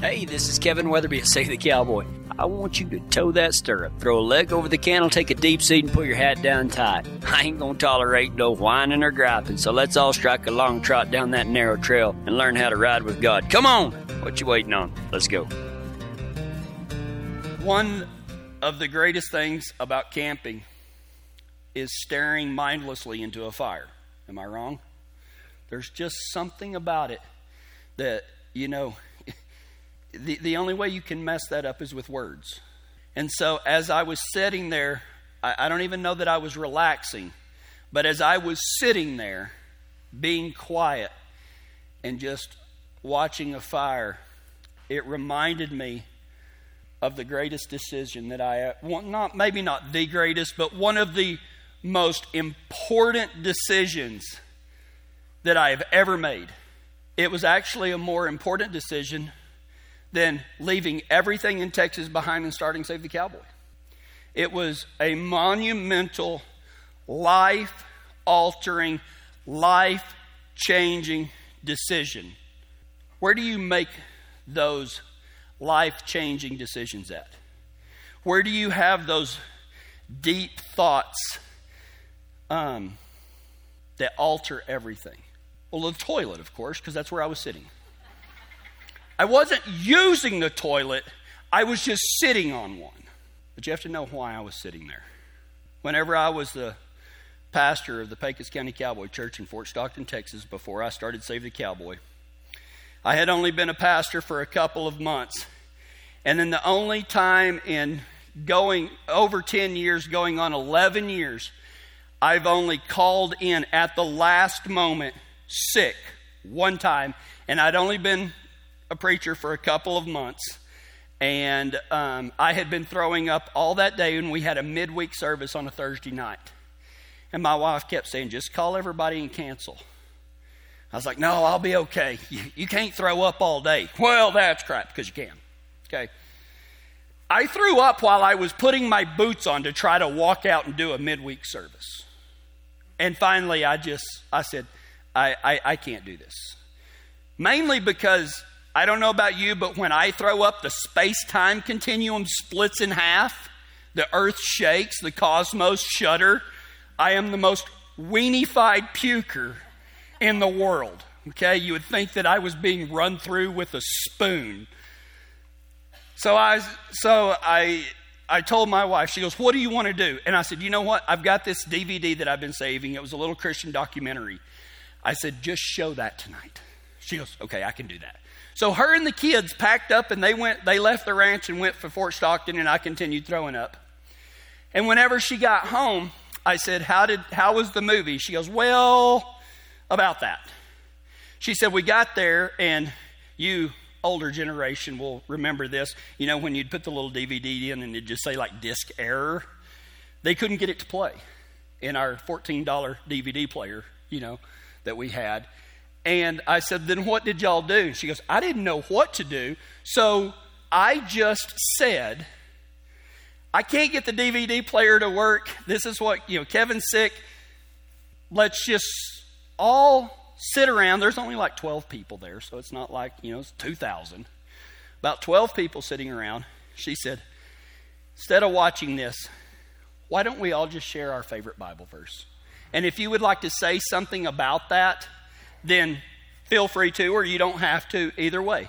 Hey, this is Kevin Weatherby at Save the Cowboy. I want you to toe that stirrup, throw a leg over the candle, take a deep seat, and put your hat down tight. I ain't gonna tolerate no whining or griping, so let's all strike a long trot down that narrow trail and learn how to ride with God. Come on! What you waiting on? Let's go. One of the greatest things about camping is staring mindlessly into a fire. Am I wrong? There's just something about it that, you know, the only way you can mess that up is with words. And so as I was sitting there, I don't even know that I was relaxing, but as I was sitting there being quiet and just watching a fire, it reminded me of the greatest decision that I, maybe not the greatest, but one of the most important decisions that I have ever made. It was actually a more important decision than leaving everything in Texas behind and starting Save the Cowboy. It was a monumental, life-altering, life-changing decision. Where do you make those life-changing decisions at? Where do you have those deep thoughts that alter everything? Well, the toilet, of course, because that's where I was sitting. I wasn't using the toilet. I was just sitting on one. But you have to know why I was sitting there. Whenever I was the pastor of the Pecos County Cowboy Church in Fort Stockton, Texas, before I started Save the Cowboy, I had only been a pastor for a couple of months. And then the only time in going over 10 years, going on 11 years, I've only called in at the last moment sick one time. And I'd only been a preacher for a couple of months, and I had been throwing up all that day, and we had a midweek service on a Thursday night. And my wife kept saying, just call everybody and cancel. I was like, no, I'll be okay. You can't throw up all day. Well, that's crap, because you can. Okay. I threw up while I was putting my boots on to try to walk out and do a midweek service. And finally, I said, I can't do this. Mainly because, I don't know about you, but when I throw up, the space-time continuum splits in half. The earth shakes. The cosmos shudder. I am the most weenified puker in the world. Okay, you would think that I was being run through with a spoon. So I told my wife, she goes, what do you want to do? And I said, you know what? I've got this DVD that I've been saving. It was a little Christian documentary. I said, just show that tonight. She goes, okay, I can do that. So her and the kids packed up and they left the ranch and went for Fort Stockton, and I continued throwing up. And whenever she got home, I said, how was the movie? She goes, well, about that. She said, we got there, and you older generation will remember this. You know, when you'd put the little DVD in and it'd just say like disc error, they couldn't get it to play in our $14 DVD player, you know, that we had. And I said, then what did y'all do? And she goes, I didn't know what to do. So I just said, I can't get the DVD player to work. This is what, you know, Kevin's sick. Let's just all sit around. There's only like 12 people there. So it's not like, you know, it's 2,000. About 12 people sitting around. She said, instead of watching this, why don't we all just share our favorite Bible verse? And if you would like to say something about that, then feel free to, or you don't have to, either way.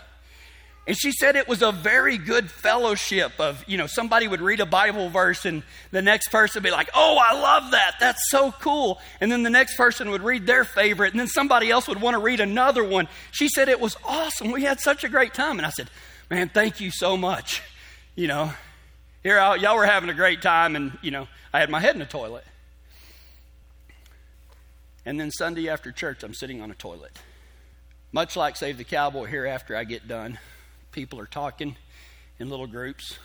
And she said it was a very good fellowship of, you know, somebody would read a Bible verse and the next person would be like, oh, I love that. That's so cool. And then the next person would read their favorite, and then somebody else would want to read another one. She said it was awesome. We had such a great time. And I said, man, thank you so much. You know, y'all were having a great time, and, you know, I had my head in the toilet. And then Sunday after church, I'm sitting on a toilet. Much like Save the Cowboy, here after I get done, people are talking in little groups,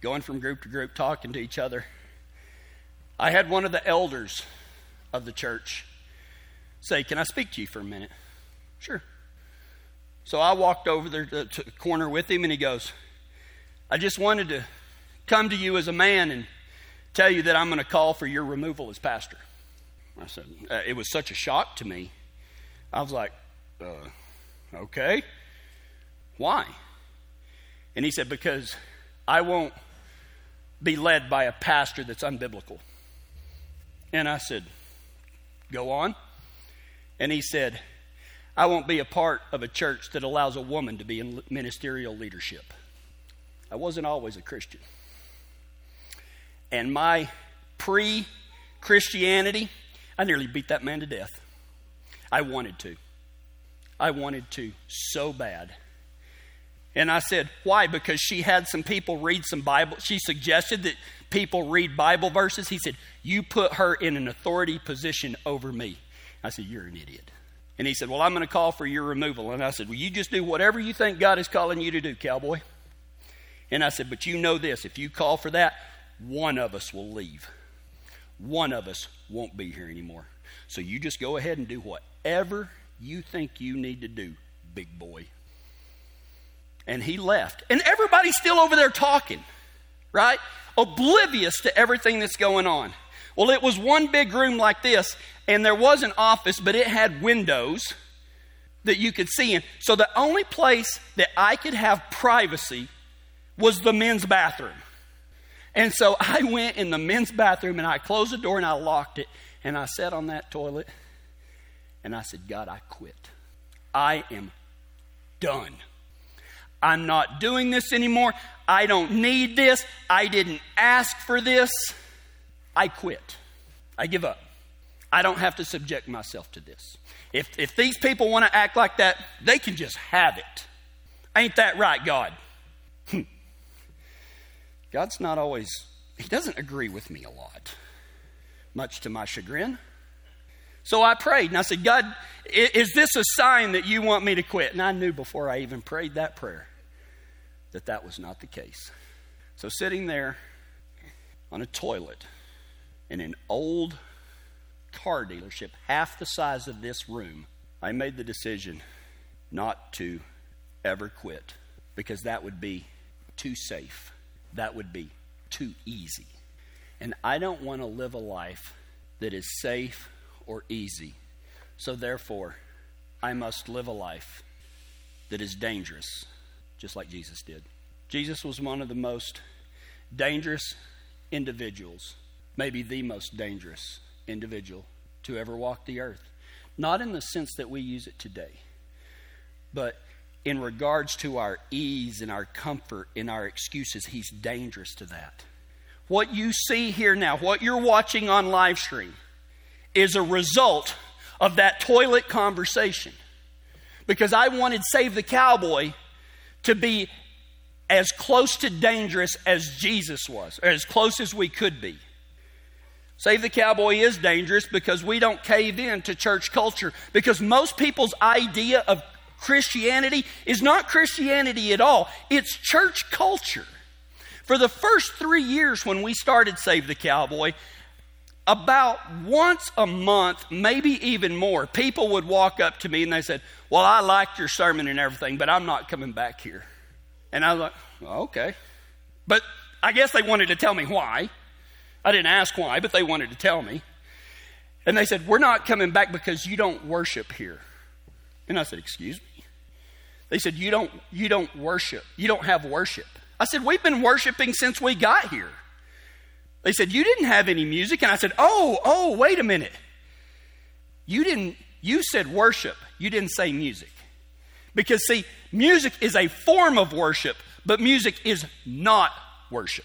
going from group to group, talking to each other. I had one of the elders of the church say, can I speak to you for a minute? Sure. So I walked over there to the corner with him, and he goes, I just wanted to come to you as a man and tell you that I'm going to call for your removal as pastor. I said, it was such a shock to me. I was like, okay. Why? And he said, because I won't be led by a pastor that's unbiblical. And I said, go on. And he said, I won't be a part of a church that allows a woman to be in ministerial leadership. I wasn't always a Christian. And my pre-Christianity, I nearly beat that man to death. I wanted to. I wanted to so bad. And I said, why? Because she had some people read some Bible. She suggested that people read Bible verses. He said, you put her in an authority position over me. I said, you're an idiot. And he said, well, I'm going to call for your removal. And I said, well, you just do whatever you think God is calling you to do, cowboy. And I said, but you know this, if you call for that, one of us will leave. One of us won't be here anymore. So you just go ahead and do whatever you think you need to do, big boy. And he left. And everybody's still over there talking, right? Oblivious to everything that's going on. Well, it was one big room like this, and there was an office, but it had windows that you could see in. So the only place that I could have privacy was the men's bathroom. And so I went in the men's bathroom, and I closed the door, and I locked it, and I sat on that toilet, and I said, God, I quit. I am done. I'm not doing this anymore. I don't need this. I didn't ask for this. I quit. I give up. I don't have to subject myself to this. If these people want to act like that, they can just have it. Ain't that right, God? God's not always, he doesn't agree with me a lot, much to my chagrin. So I prayed, and I said, God, is this a sign that you want me to quit? And I knew before I even prayed that prayer that that was not the case. So sitting there on a toilet in an old car dealership, half the size of this room, I made the decision not to ever quit, because that would be too safe. That would be too easy. And I don't want to live a life that is safe or easy. So therefore, I must live a life that is dangerous, just like Jesus did. Jesus was one of the most dangerous individuals, maybe the most dangerous individual to ever walk the earth. Not in the sense that we use it today, but in regards to our ease and our comfort and our excuses, he's dangerous to that. What you see here now, what you're watching on live stream, is a result of that toilet conversation. Because I wanted Save the Cowboy to be as close to dangerous as Jesus was, or as close as we could be. Save the Cowboy is dangerous because we don't cave in to church culture. Because most people's idea of Christianity is not Christianity at all. It's church culture. For the first 3 years when we started Save the Cowboy, about once a month, maybe even more, people would walk up to me and they said, well, I liked your sermon and everything, but I'm not coming back here. And I was like, well, okay. But I guess they wanted to tell me why. I didn't ask why, but they wanted to tell me. And they said, we're not coming back because you don't worship here. And I said, excuse me? They said, you don't worship. You don't have worship. I said, we've been worshiping since we got here. They said, you didn't have any music. And I said, oh, wait a minute. You said worship. You didn't say music. Because see, music is a form of worship, but music is not worship.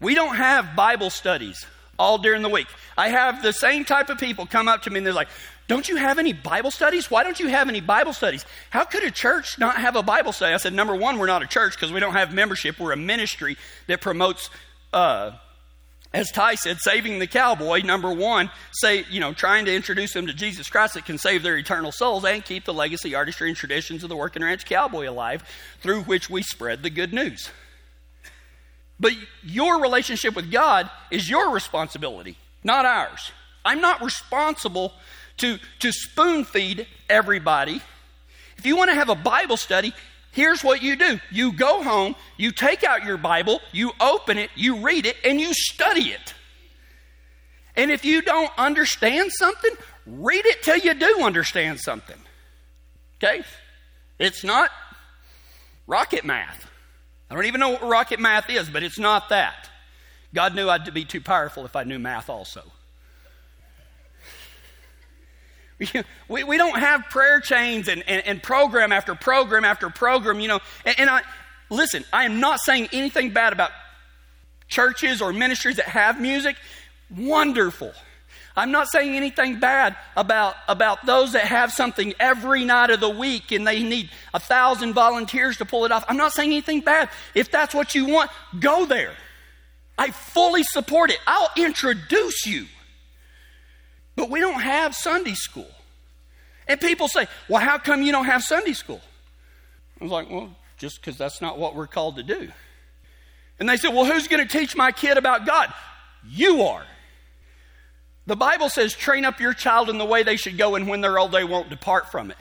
We don't have Bible studies all during the week. I have the same type of people come up to me and they're like, don't you have any Bible studies? Why don't you have any Bible studies? How could a church not have a Bible study? I said, number one, we're not a church because we don't have membership. We're a ministry that promotes as Ty said, saving the cowboy, number one, trying to introduce them to Jesus Christ that can save their eternal souls and keep the legacy, artistry, and traditions of the working ranch cowboy alive, through which we spread the good news. But your relationship with God is your responsibility, not ours. I'm not responsible to spoon feed everybody. If you want to have a Bible study, here's what you do. You go home, you take out your Bible, you open it, you read it, and you study it. And if you don't understand something, read it till you do understand something. Okay? It's not Rocket math. I don't even know what rocket math is, but it's not that. God knew I'd be too powerful if I knew math also. We don't have prayer chains and program after program after program, you know. Listen, I am not saying anything bad about churches or ministries that have music. Wonderful. I'm not saying anything bad about those that have something every night of the week and they need 1,000 volunteers to pull it off. I'm not saying anything bad. If that's what you want, go there. I fully support it. I'll introduce you. But we don't have Sunday school. And people say, well, how come you don't have Sunday school? I was like, well, just because that's not what we're called to do. And they said, well, who's going to teach my kid about God? You are. The Bible says, train up your child in the way they should go, and when they're old, they won't depart from it.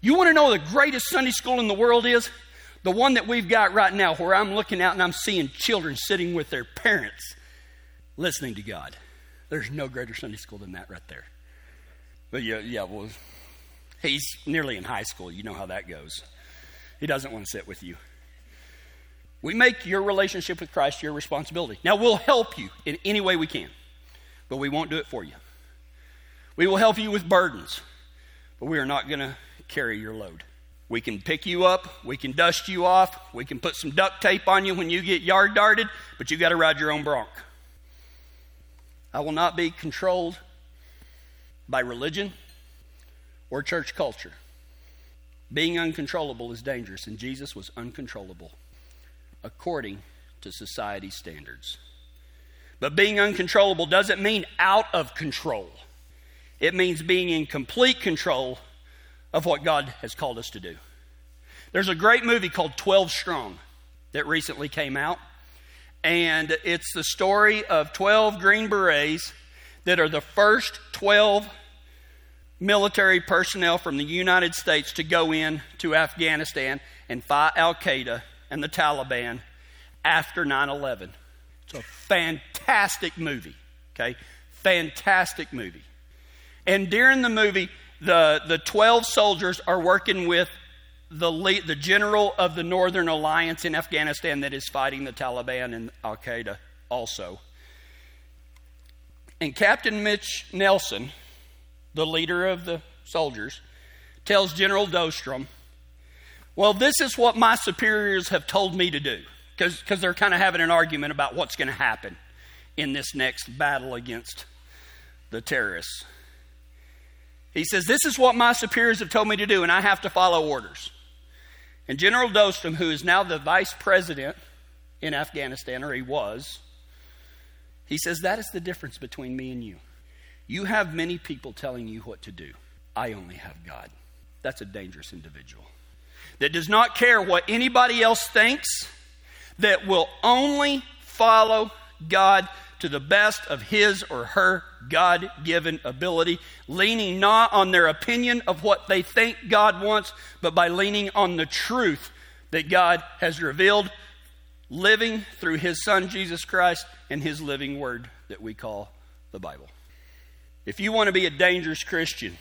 You want to know the greatest Sunday school in the world is? The one that we've got right now, where I'm looking out and I'm seeing children sitting with their parents listening to God. There's no greater Sunday school than that right there. But well, he's nearly in high school. You know how that goes. He doesn't want to sit with you. We make your relationship with Christ your responsibility. Now, we'll help you in any way we can, but we won't do it for you. We will help you with burdens, but we are not going to carry your load. We can pick you up. We can dust you off. We can put some duct tape on you when you get yard darted, but you got to ride your own bronc. I will not be controlled by religion or church culture. Being uncontrollable is dangerous, and Jesus was uncontrollable according to society's standards. But being uncontrollable doesn't mean out of control. It means being in complete control of what God has called us to do. There's a great movie called 12 Strong that recently came out. And it's the story of 12 Green Berets that are the first 12 military personnel from the United States to go in to Afghanistan and fight al-Qaeda and the Taliban after 9/11. It's a fantastic movie, okay? Fantastic movie. And during the movie, the 12 soldiers are working with the general of the Northern Alliance in Afghanistan that is fighting the Taliban and al-Qaeda also. And Captain Mitch Nelson, the leader of the soldiers, tells General Dostum, well, this is what my superiors have told me to do, because they're kind of having an argument about what's going to happen in this next battle against the terrorists. He says, this is what my superiors have told me to do, and I have to follow orders. And General Dostum, who is now the vice president in Afghanistan, or he was, he says, that is the difference between me and you. You have many people telling you what to do. I only have God. That's a dangerous individual that does not care what anybody else thinks, that will only follow God to the best of his or her God-given ability, leaning not on their opinion of what they think God wants, but by leaning on the truth that God has revealed, living through his Son, Jesus Christ, and his living word that we call the Bible. If you want to be a dangerous Christian,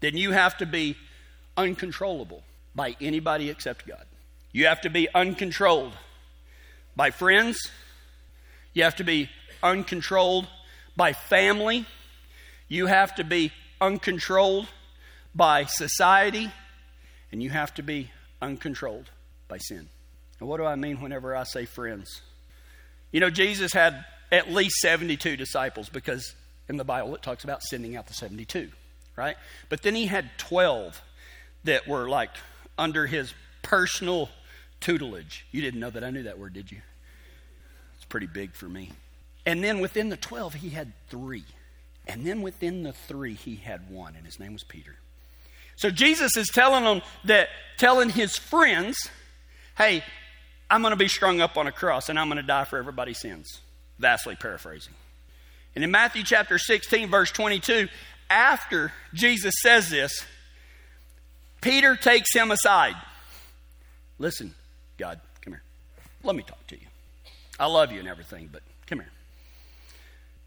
then you have to be uncontrollable by anybody except God. You have to be uncontrolled by friends. You have to be uncontrolled by family. You have to be uncontrolled by society. And you have to be uncontrolled by sin. And what do I mean whenever I say friends? You know, Jesus had at least 72 disciples, because in the Bible it talks about sending out the 72, right? But then he had 12 that were like under his personal tutelage. You didn't know that I knew that word, did you? Pretty big for me. And then within the 12, he had 3. And then within the 3, he had 1, and his name was Peter. So Jesus is telling his friends, hey, I'm going to be strung up on a cross, and I'm going to die for everybody's sins. Vastly paraphrasing. And in Matthew chapter 16, verse 22, after Jesus says this, Peter takes him aside. Listen, God, come here. Let me talk to you. I love you and everything, but come here.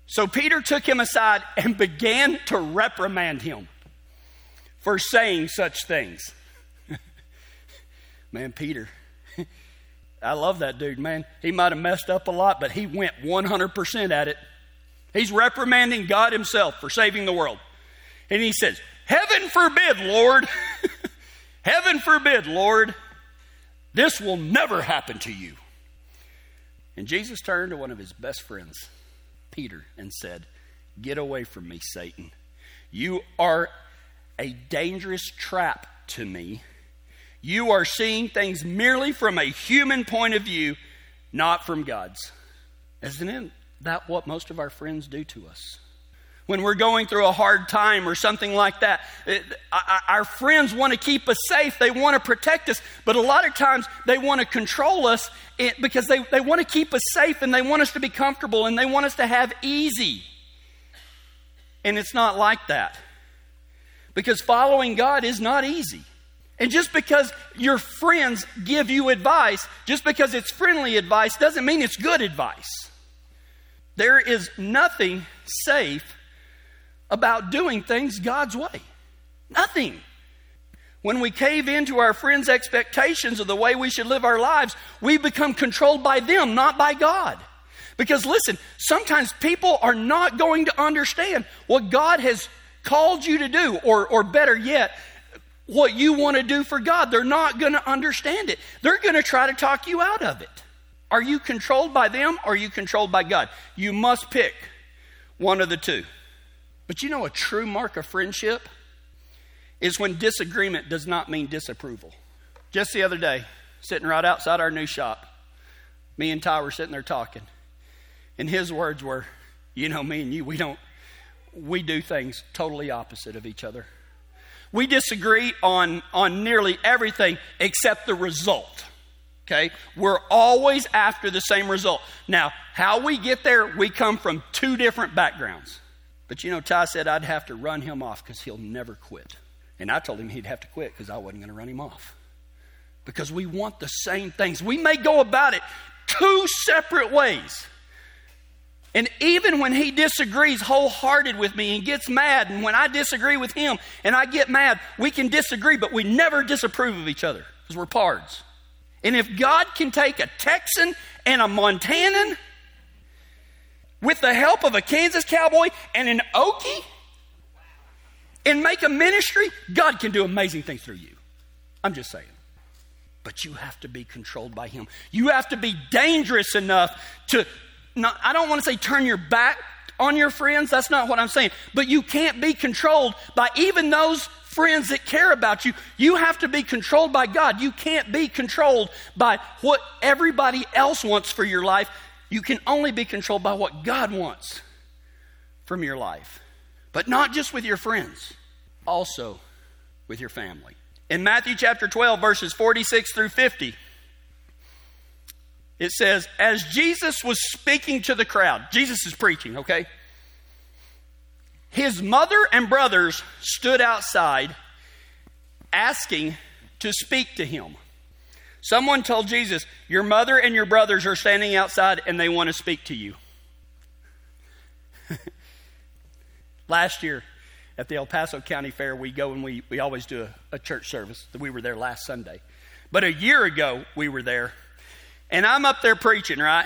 So Peter took him aside and began to reprimand him for saying such things. Man, Peter, I love that dude, man. He might have messed up a lot, but he went 100% at it. He's reprimanding God himself for saving the world. And he says, heaven forbid, Lord. Heaven forbid, Lord. This will never happen to you. And Jesus turned to one of his best friends, Peter, and said, get away from me, Satan. You are a dangerous trap to me. You are seeing things merely from a human point of view, not from God's. Isn't that what most of our friends do to us? When we're going through a hard time or something like that, our friends want to keep us safe. They want to protect us. But a lot of times they want to control us because they want to keep us safe and they want us to be comfortable and they want us to have easy. And it's not like that. Because following God is not easy. And just because your friends give you advice, just because it's friendly advice, doesn't mean it's good advice. There is nothing safe about doing things God's way. Nothing. When we cave into our friends' expectations of the way we should live our lives, we become controlled by them, not by God. Because listen, sometimes people are not going to understand what God has called you to do, or better yet, what you want to do for God. They're not going to understand it. They're going to try to talk you out of it. Are you controlled by them or are you controlled by God? You must pick one of the two. But you know, a true mark of friendship is when disagreement does not mean disapproval. Just the other day, sitting right outside our new shop, me and Ty were sitting there talking. And his words were, you know, me and you, we do things totally opposite of each other. We disagree on nearly everything except the result. Okay? We're always after the same result. Now, how we get there, we come from two different backgrounds. But you know, Ty said I'd have to run him off because he'll never quit. And I told him he'd have to quit because I wasn't going to run him off. Because we want the same things. We may go about it two separate ways. And even when he disagrees wholehearted with me and gets mad, and when I disagree with him and I get mad, we can disagree, but we never disapprove of each other because we're pards. And if God can take a Texan and a Montanan with the help of a Kansas cowboy and an Okie and make a ministry, God can do amazing things through you. I'm just saying. But you have to be controlled by him. You have to be dangerous enough to... Not, I don't want to say turn your back on your friends. That's not what I'm saying. But you can't be controlled by even those friends that care about you. You have to be controlled by God. You can't be controlled by what everybody else wants for your life. You can only be controlled by what God wants from your life. But not just with your friends, also with your family. In Matthew chapter 12, verses 46 through 50, it says, as Jesus was speaking to the crowd, Jesus is preaching, okay? His mother and brothers stood outside asking to speak to him. Someone told Jesus, your mother and your brothers are standing outside and they want to speak to you. Last year at the El Paso County Fair, we go and we always do a church service. We were there last Sunday. But a year ago, we were there. And I'm up there preaching, right?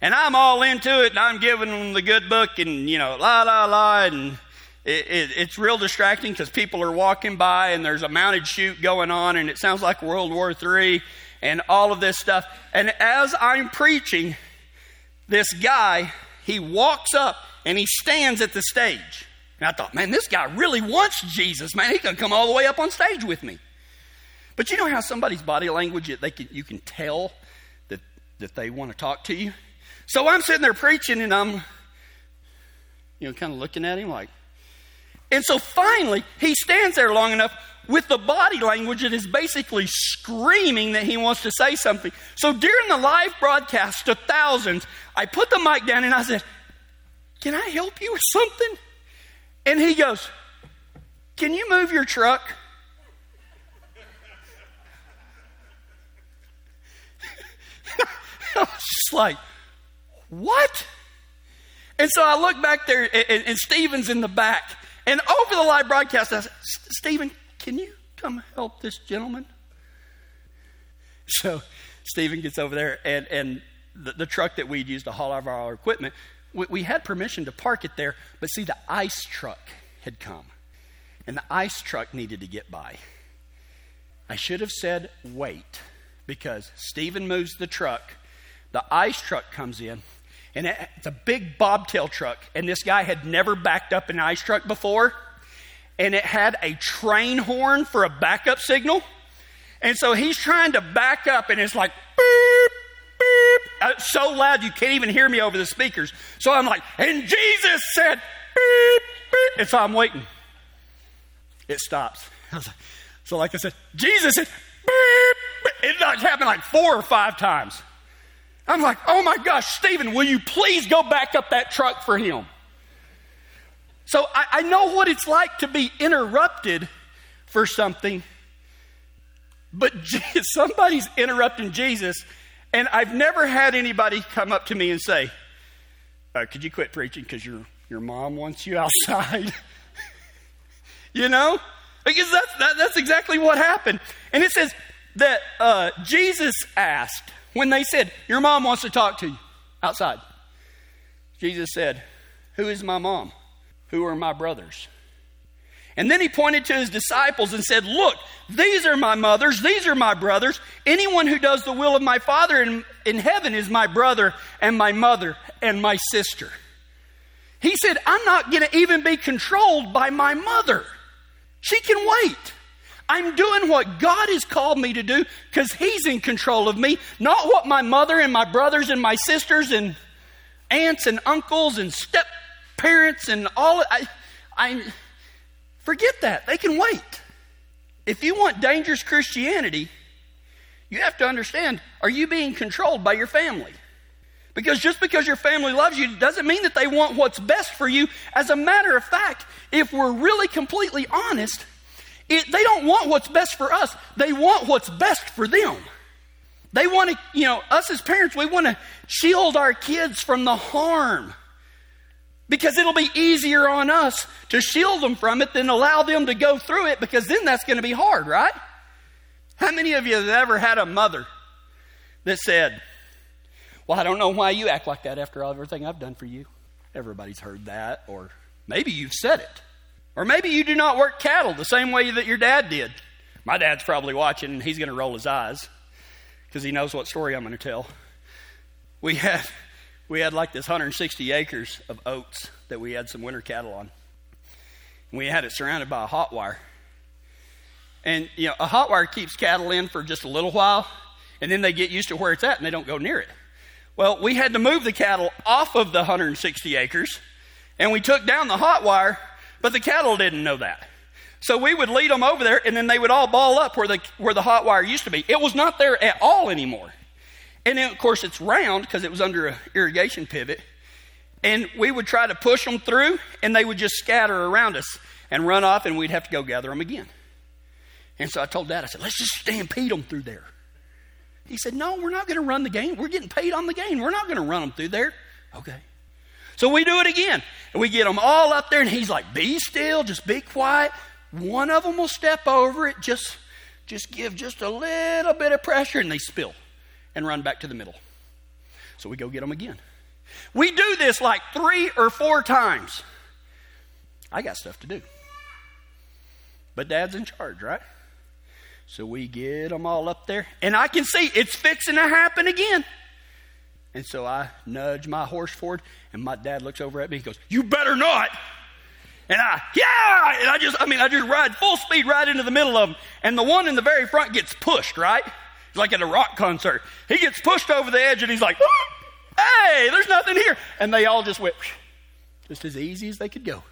And I'm all into it, and I'm giving them the good book, and, you know, and it's real distracting because people are walking by, and there's a mounted shoot going on, and it sounds like World War III, and all of this stuff. And as I'm preaching, this guy, he walks up, and he stands at the stage. And I thought, man, this guy really wants Jesus, man. He's going to come all the way up on stage with me. But you know how somebody's body language, you can tell that they want to talk to you. So I'm sitting there preaching and I'm, you know, kind of looking at him like, and so finally he stands there long enough with the body language that is basically screaming that he wants to say something. So during the live broadcast to thousands, I put the mic down and I said, can I help you with something? And he goes, can you move your truck? I was just like, what? And so I look back there, and Stephen's in the back. And over the live broadcast, I said, Stephen, can you come help this gentleman? So Stephen gets over there, and the truck that we'd used to haul off our equipment, we had permission to park it there, but see, the ice truck had come, and the ice truck needed to get by. I should have said, wait, because Stephen moves the truck, the ice truck comes in, and it's a big bobtail truck, and this guy had never backed up an ice truck before, and it had a train horn for a backup signal, and so he's trying to back up, and it's like, beep, beep, it's so loud you can't even hear me over the speakers, so I'm like, and Jesus said, beep, beep, and so I'm waiting. It stops. So like I said, Jesus said, beep, beep. It happened like 4 or 5 times. I'm like, oh my gosh, Stephen, will you please go back up that truck for him? So I know what it's like to be interrupted for something, but somebody's interrupting Jesus, and I've never had anybody come up to me and say, could you quit preaching because your mom wants you outside? You know? Because that's exactly what happened. And it says that Jesus asked, when they said, your mom wants to talk to you outside, Jesus said, who is my mom? Who are my brothers? And then he pointed to his disciples and said, look, these are my mothers, these are my brothers. Anyone who does the will of my Father in heaven is my brother and my mother and my sister. He said, I'm not going to even be controlled by my mother. She can wait. I'm doing what God has called me to do because he's in control of me, not what my mother and my brothers and my sisters and aunts and uncles and step-parents and all. I forget that. They can wait. If you want dangerous Christianity, you have to understand, are you being controlled by your family? Because just because your family loves you doesn't mean that they want what's best for you. As a matter of fact, if we're really completely honest, they don't want what's best for us. They want what's best for them. They want to, us as parents, we want to shield our kids from the harm because it'll be easier on us to shield them from it than allow them to go through it, because then that's going to be hard, right? How many of you have ever had a mother that said, well, I don't know why you act like that after all everything I've done for you. Everybody's heard that, or maybe you've said it. Or maybe you do not work cattle the same way that your dad did. My dad's probably watching, and he's going to roll his eyes because he knows what story I'm going to tell. We had like this 160 acres of oats that we had some winter cattle on. We had it surrounded by a hot wire. And, a hot wire keeps cattle in for just a little while, and then they get used to where it's at, and they don't go near it. Well, we had to move the cattle off of the 160 acres, and we took down the hot wire, but the cattle didn't know that. So we would lead them over there, and then they would all ball up where the hot wire used to be. It was not there at all anymore. And then, of course, it's round because it was under an irrigation pivot. And we would try to push them through, and they would just scatter around us and run off, and we'd have to go gather them again. And so I told Dad, I said, let's just stampede them through there. He said, no, we're not going to run the gain. We're getting paid on the gain. We're not going to run them through there. Okay. So we do it again, and we get them all up there, and he's like, be still, just be quiet. One of them will step over it, just give just a little bit of pressure, and they spill and run back to the middle. So we go get them again. We do this like 3 or 4 times. I got stuff to do. But Dad's in charge, right? So we get them all up there, and I can see it's fixing to happen again. And so I nudge my horse forward, and my dad looks over at me. He goes, you better not. And I just ride full speed right into the middle of them. And the one in the very front gets pushed, right? It's like at a rock concert. He gets pushed over the edge, and he's like, hey, there's nothing here. And they all just went just as easy as they could go.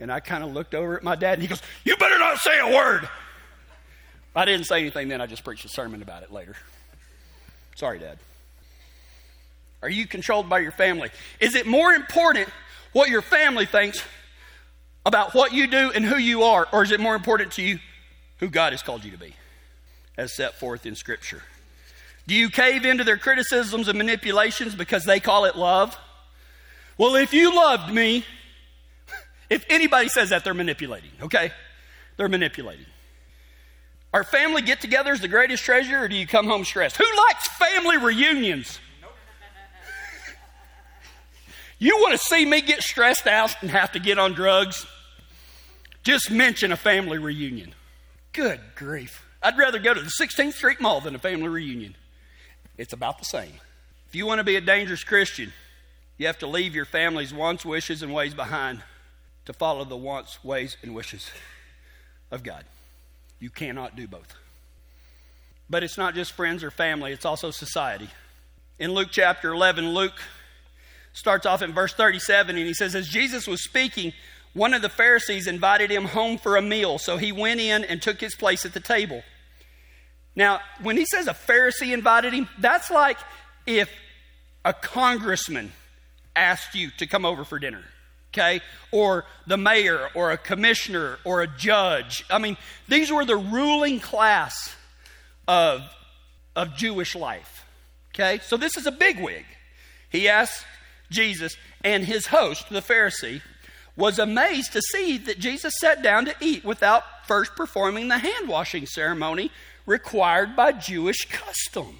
And I kind of looked over at my dad, and he goes, you better not say a word. I didn't say anything then. I just preached a sermon about it later. Sorry, Dad. Are you controlled by your family? Is it more important what your family thinks about what you do and who you are, or is it more important to you who God has called you to be, as set forth in Scripture? Do you cave into their criticisms and manipulations because they call it love? Well, if you loved me, if anybody says that, they're manipulating, okay? They're manipulating. Are family get-togethers the greatest treasure, or do you come home stressed? Who likes family reunions? Nope. You want to see me get stressed out and have to get on drugs? Just mention a family reunion. Good grief. I'd rather go to the 16th Street Mall than a family reunion. It's about the same. If you want to be a dangerous Christian, you have to leave your family's wants, wishes, and ways behind to follow the wants, ways, and wishes of God. You cannot do both. But it's not just friends or family, it's also society. In Luke chapter 11, Luke starts off in verse 37, and he says, as Jesus was speaking, one of the Pharisees invited him home for a meal, so he went in and took his place at the table. Now, when he says a Pharisee invited him, that's like if a congressman asked you to come over for dinner, okay? Or the mayor, or a commissioner, or a judge. I mean, these were the ruling class of Jewish life, okay? So this is a bigwig. He asked Jesus, and his host, the Pharisee, was amazed to see that Jesus sat down to eat without first performing the hand-washing ceremony required by Jewish custom.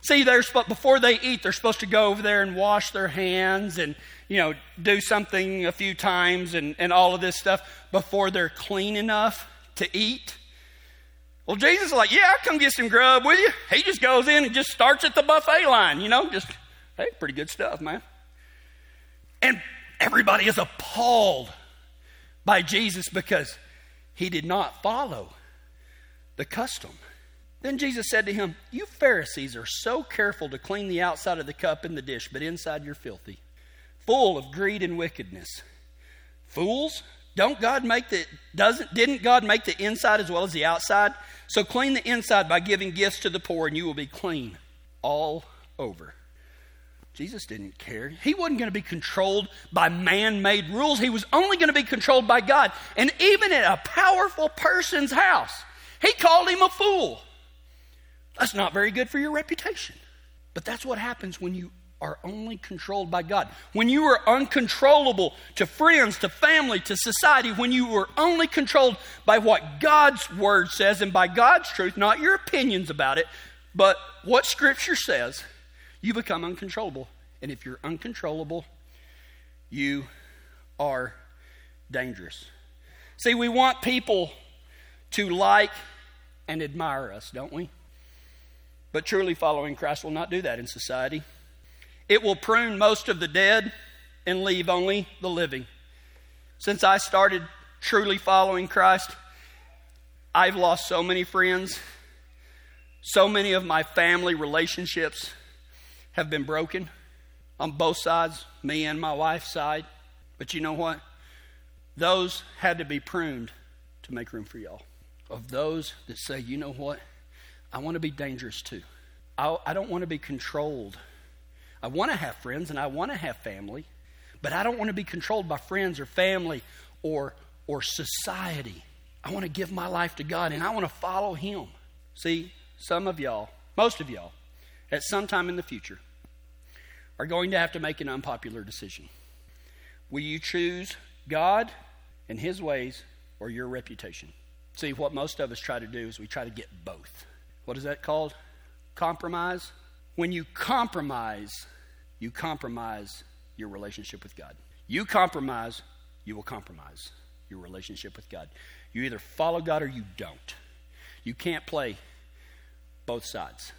See, before they eat, they're supposed to go over there and wash their hands and, do something a few times and all of this stuff before they're clean enough to eat. Well, Jesus is like, yeah, I'll come get some grub with you. He just goes in and just starts at the buffet line, hey, pretty good stuff, man. And everybody is appalled by Jesus because he did not follow the custom. Then Jesus said to him, you Pharisees are so careful to clean the outside of the cup and the dish, but inside you're filthy, full of greed and wickedness. Fools, didn't God make the inside as well as the outside? So clean the inside by giving gifts to the poor, and you will be clean all over. Jesus didn't care. He wasn't going to be controlled by man-made rules. He was only going to be controlled by God. And even at a powerful person's house, he called him a fool. That's not very good for your reputation. But that's what happens when you are only controlled by God. When you are uncontrollable to friends, to family, to society, when you are only controlled by what God's word says and by God's truth, not your opinions about it, but what Scripture says, you become uncontrollable. And if you're uncontrollable, you are dangerous. See, we want people to like and admire us, don't we? But truly following Christ will not do that in society. It will prune most of the dead and leave only the living. Since I started truly following Christ, I've lost so many friends. So many of my family relationships have been broken on both sides, me and my wife's side. But you know what? Those had to be pruned to make room for y'all. Of those that say, you know what? I want to be dangerous too. I don't want to be controlled. I want to have friends and I want to have family, but I don't want to be controlled by friends or family or society. I want to give my life to God and I want to follow Him. See, some of y'all, most of y'all, at some time in the future, are going to have to make an unpopular decision. Will you choose God and His ways or your reputation? See, what most of us try to do is we try to get both. What is that called? Compromise. When you compromise your relationship with God. You compromise, you will compromise your relationship with God. You either follow God or you don't. You can't play both sides.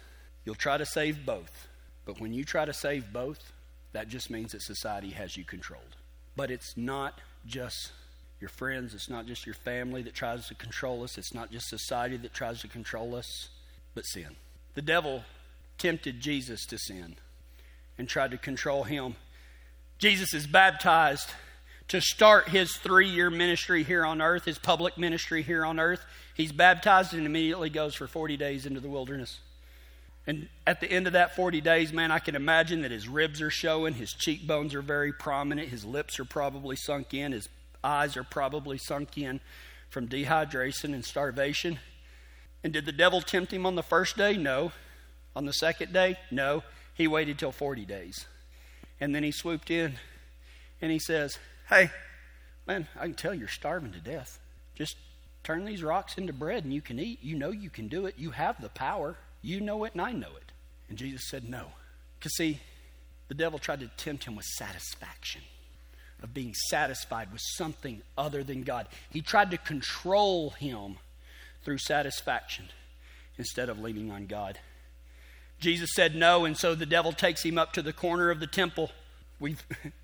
You'll try to save both. But when you try to save both, that just means that society has you controlled. But it's not just your friends. It's not just your family that tries to control us. It's not just society that tries to control us. But sin. The devil tempted Jesus to sin and tried to control him. Jesus is baptized to start his 3-year ministry here on earth, his public ministry here on earth. He's baptized and immediately goes for 40 days into the wilderness. And at the end of that 40 days, man, I can imagine that his ribs are showing, his cheekbones are very prominent, his lips are probably sunk in, his eyes are probably sunk in from dehydration and starvation. And did the devil tempt him on the first day? No. On the second day? No. He waited till 40 days. And then he swooped in and he says, hey, man, I can tell you're starving to death. Just Turn these rocks into bread and you can eat. You know you can do it. You have the power. You know it and I know it. And Jesus said no. Because see, the devil tried to tempt him with satisfaction, of being satisfied with something other than God. He tried to control him through satisfaction instead of leaning on God. Jesus said no, and so the devil takes him up to the corner of the temple.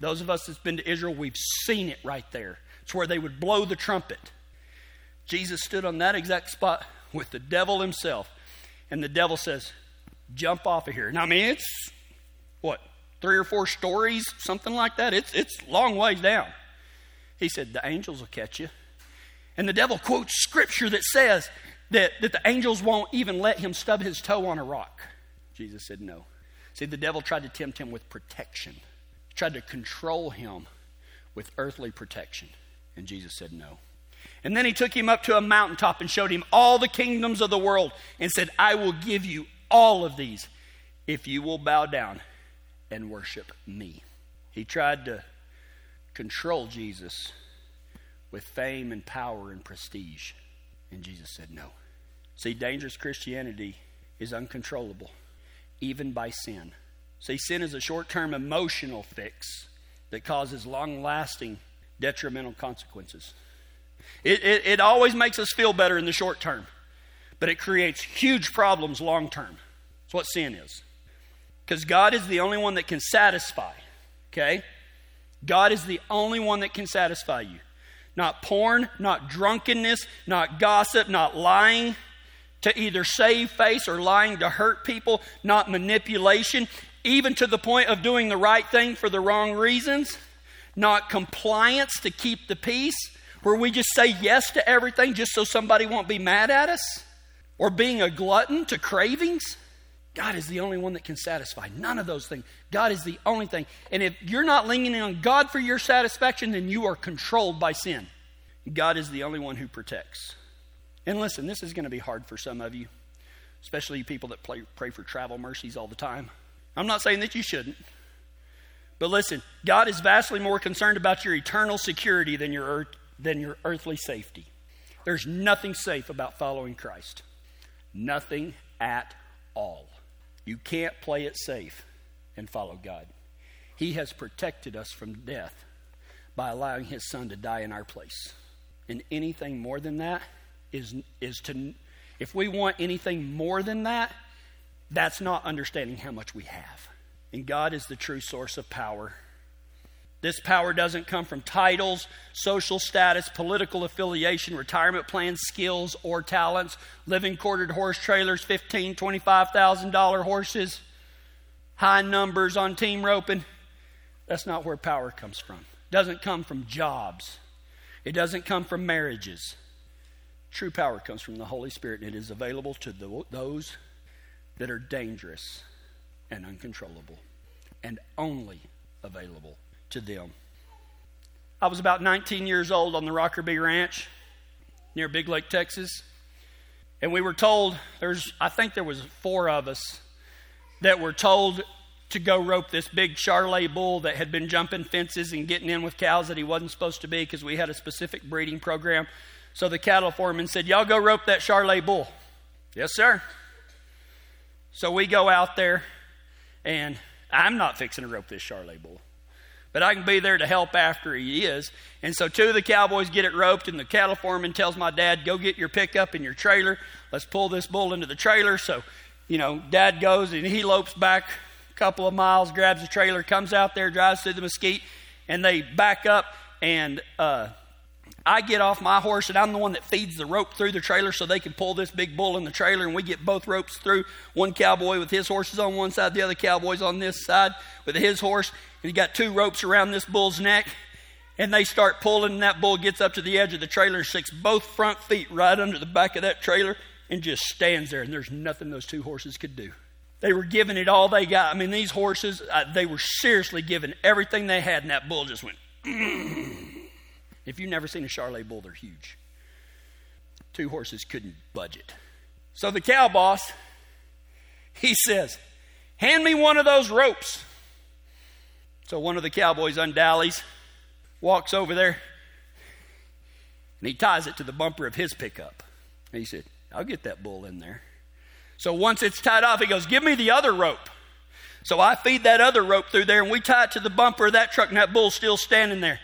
Those of us that's been to Israel, we've seen it right there. It's where they would blow the trumpet. Jesus stood on that exact spot with the devil himself. And the devil says, jump off of here. Now, I mean, it's, 3 or 4 stories, something like that. It's a long ways down. He said, the angels will catch you. And the devil quotes scripture that says that the angels won't even let him stub his toe on a rock. Jesus said no. See, the devil tried to tempt him with protection. He tried to control him with earthly protection. And Jesus said no. And then he took him up to a mountaintop and showed him all the kingdoms of the world and said, I will give you all of these if you will bow down and worship me. He tried to control Jesus with fame and power and prestige. And Jesus said no. See, dangerous Christianity is uncontrollable, even by sin. See, sin is a short-term emotional fix that causes long-lasting detrimental consequences. It always makes us feel better in the short term, but it creates huge problems long term. That's what sin is. Because God is the only one that can satisfy, okay? God is the only one that can satisfy you. Not porn, not drunkenness, not gossip, not lying to either save face or lying to hurt people, not manipulation, even to the point of doing the right thing for the wrong reasons, not compliance to keep the peace, where we just say yes to everything just so somebody won't be mad at us, or being a glutton to cravings. God is the only one that can satisfy. None of those things. God is the only thing. And if you're not leaning on God for your satisfaction, then you are controlled by sin. God is the only one who protects. And listen, this is going to be hard for some of you, especially people that pray for travel mercies all the time. I'm not saying that you shouldn't. But listen, God is vastly more concerned about your eternal security than your earthly safety. There's nothing safe about following Christ. Nothing at all. You can't play it safe and follow God. He has protected us from death by allowing his son to die in our place. And anything more than that if we want anything more than that, that's not understanding how much we have. And God is the true source of power. This power doesn't come from titles, social status, political affiliation, retirement plans, skills, or talents, living quartered horse trailers, $15,000, $25,000 horses, high numbers on team roping. That's not where power comes from. It doesn't come from jobs. It doesn't come from marriages. True power comes from the Holy Spirit, and it is available to those that are dangerous and uncontrollable, and only available to them. I was about 19 years old on the Rocker B Ranch near Big Lake, Texas, and we were told, I think there was 4 of us that were told to go rope this big Charolais bull that had been jumping fences and getting in with cows that he wasn't supposed to be, because we had a specific breeding program. So the cattle foreman said, y'all go rope that Charolais bull. Yes, sir. So we go out there, and I'm not fixing to rope this Charolais bull, but I can be there to help after he is. And so 2 of the cowboys get it roped, and the cattle foreman tells my dad, go get your pickup and your trailer. Let's pull this bull into the trailer. So, dad goes, and he lopes back a couple of miles, grabs the trailer, comes out there, drives through the mesquite, and they back up, and I get off my horse, and I'm the one that feeds the rope through the trailer so they can pull this big bull in the trailer, and we get both ropes through. One cowboy with his horses on one side, the other cowboy's on this side with his horse. And he got 2 ropes around this bull's neck, and they start pulling, and that bull gets up to the edge of the trailer, sticks both front feet right under the back of that trailer, and just stands there, and there's nothing those 2 horses could do. They were giving it all they got. I mean, these horses, they were seriously giving everything they had, and that bull just went, If you've never seen a Charolais bull, they're huge. 2 horses couldn't budge it. So the cow boss, he says, hand me one of those ropes. So one of the cowboys undallies, walks over there, and And he ties it to the bumper of his pickup. And he said, I'll get that bull in there. So once it's tied off, he goes, give me the other rope. So I feed that other rope through there, and we tie it to the bumper of that truck, and that bull's still standing there.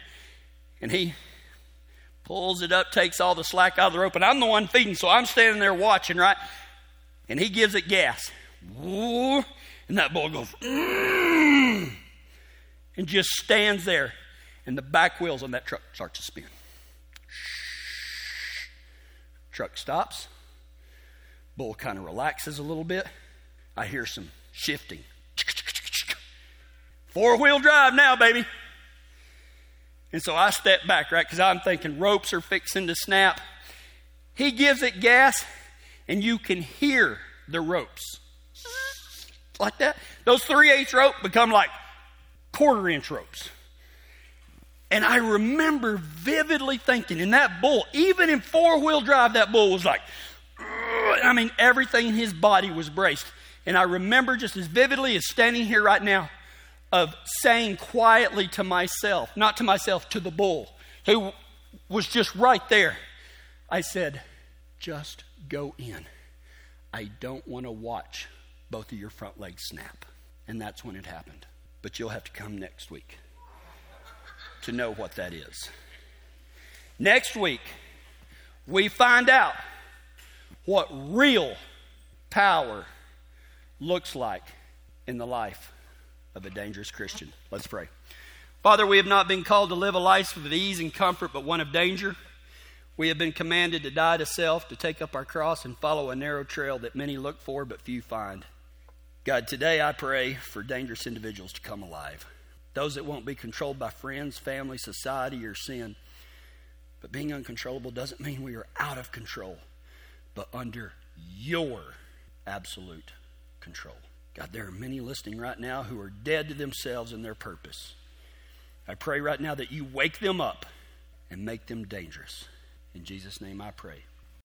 And he pulls it up, takes all the slack out of the rope, and I'm the one feeding, so I'm standing there watching, right? And he gives it gas. Whoa. And that bull goes, and just stands there. And the back wheels on that truck start to spin. Truck stops. Bull kind of relaxes a little bit. I hear some shifting. Four-wheel drive now, baby. And so I step back, right, because I'm thinking ropes are fixing to snap. He gives it gas, and you can hear the ropes. Like that. Those 3/8 rope become like quarter-inch ropes. And I remember vividly thinking, and that bull, even in four-wheel drive, that bull was like, I mean, everything in his body was braced. And I remember just as vividly as standing here right now of saying quietly to myself, not to myself, to the bull, who was just right there. I said, just go in. I don't want to watch both of your front legs snap. And that's when it happened. But you'll have to come next week to know what that is. Next week, we find out what real power looks like in the life of a dangerous Christian. Let's pray. Father, we have not been called to live a life of ease and comfort, but one of danger. We have been commanded to die to self, to take up our cross and follow a narrow trail that many look for, but few find. God, today I pray for dangerous individuals to come alive. Those that won't be controlled by friends, family, society, or sin. But being uncontrollable doesn't mean we are out of control, but under your absolute control. God, there are many listening right now who are dead to themselves and their purpose. I pray right now that you wake them up and make them dangerous. In Jesus' name I pray.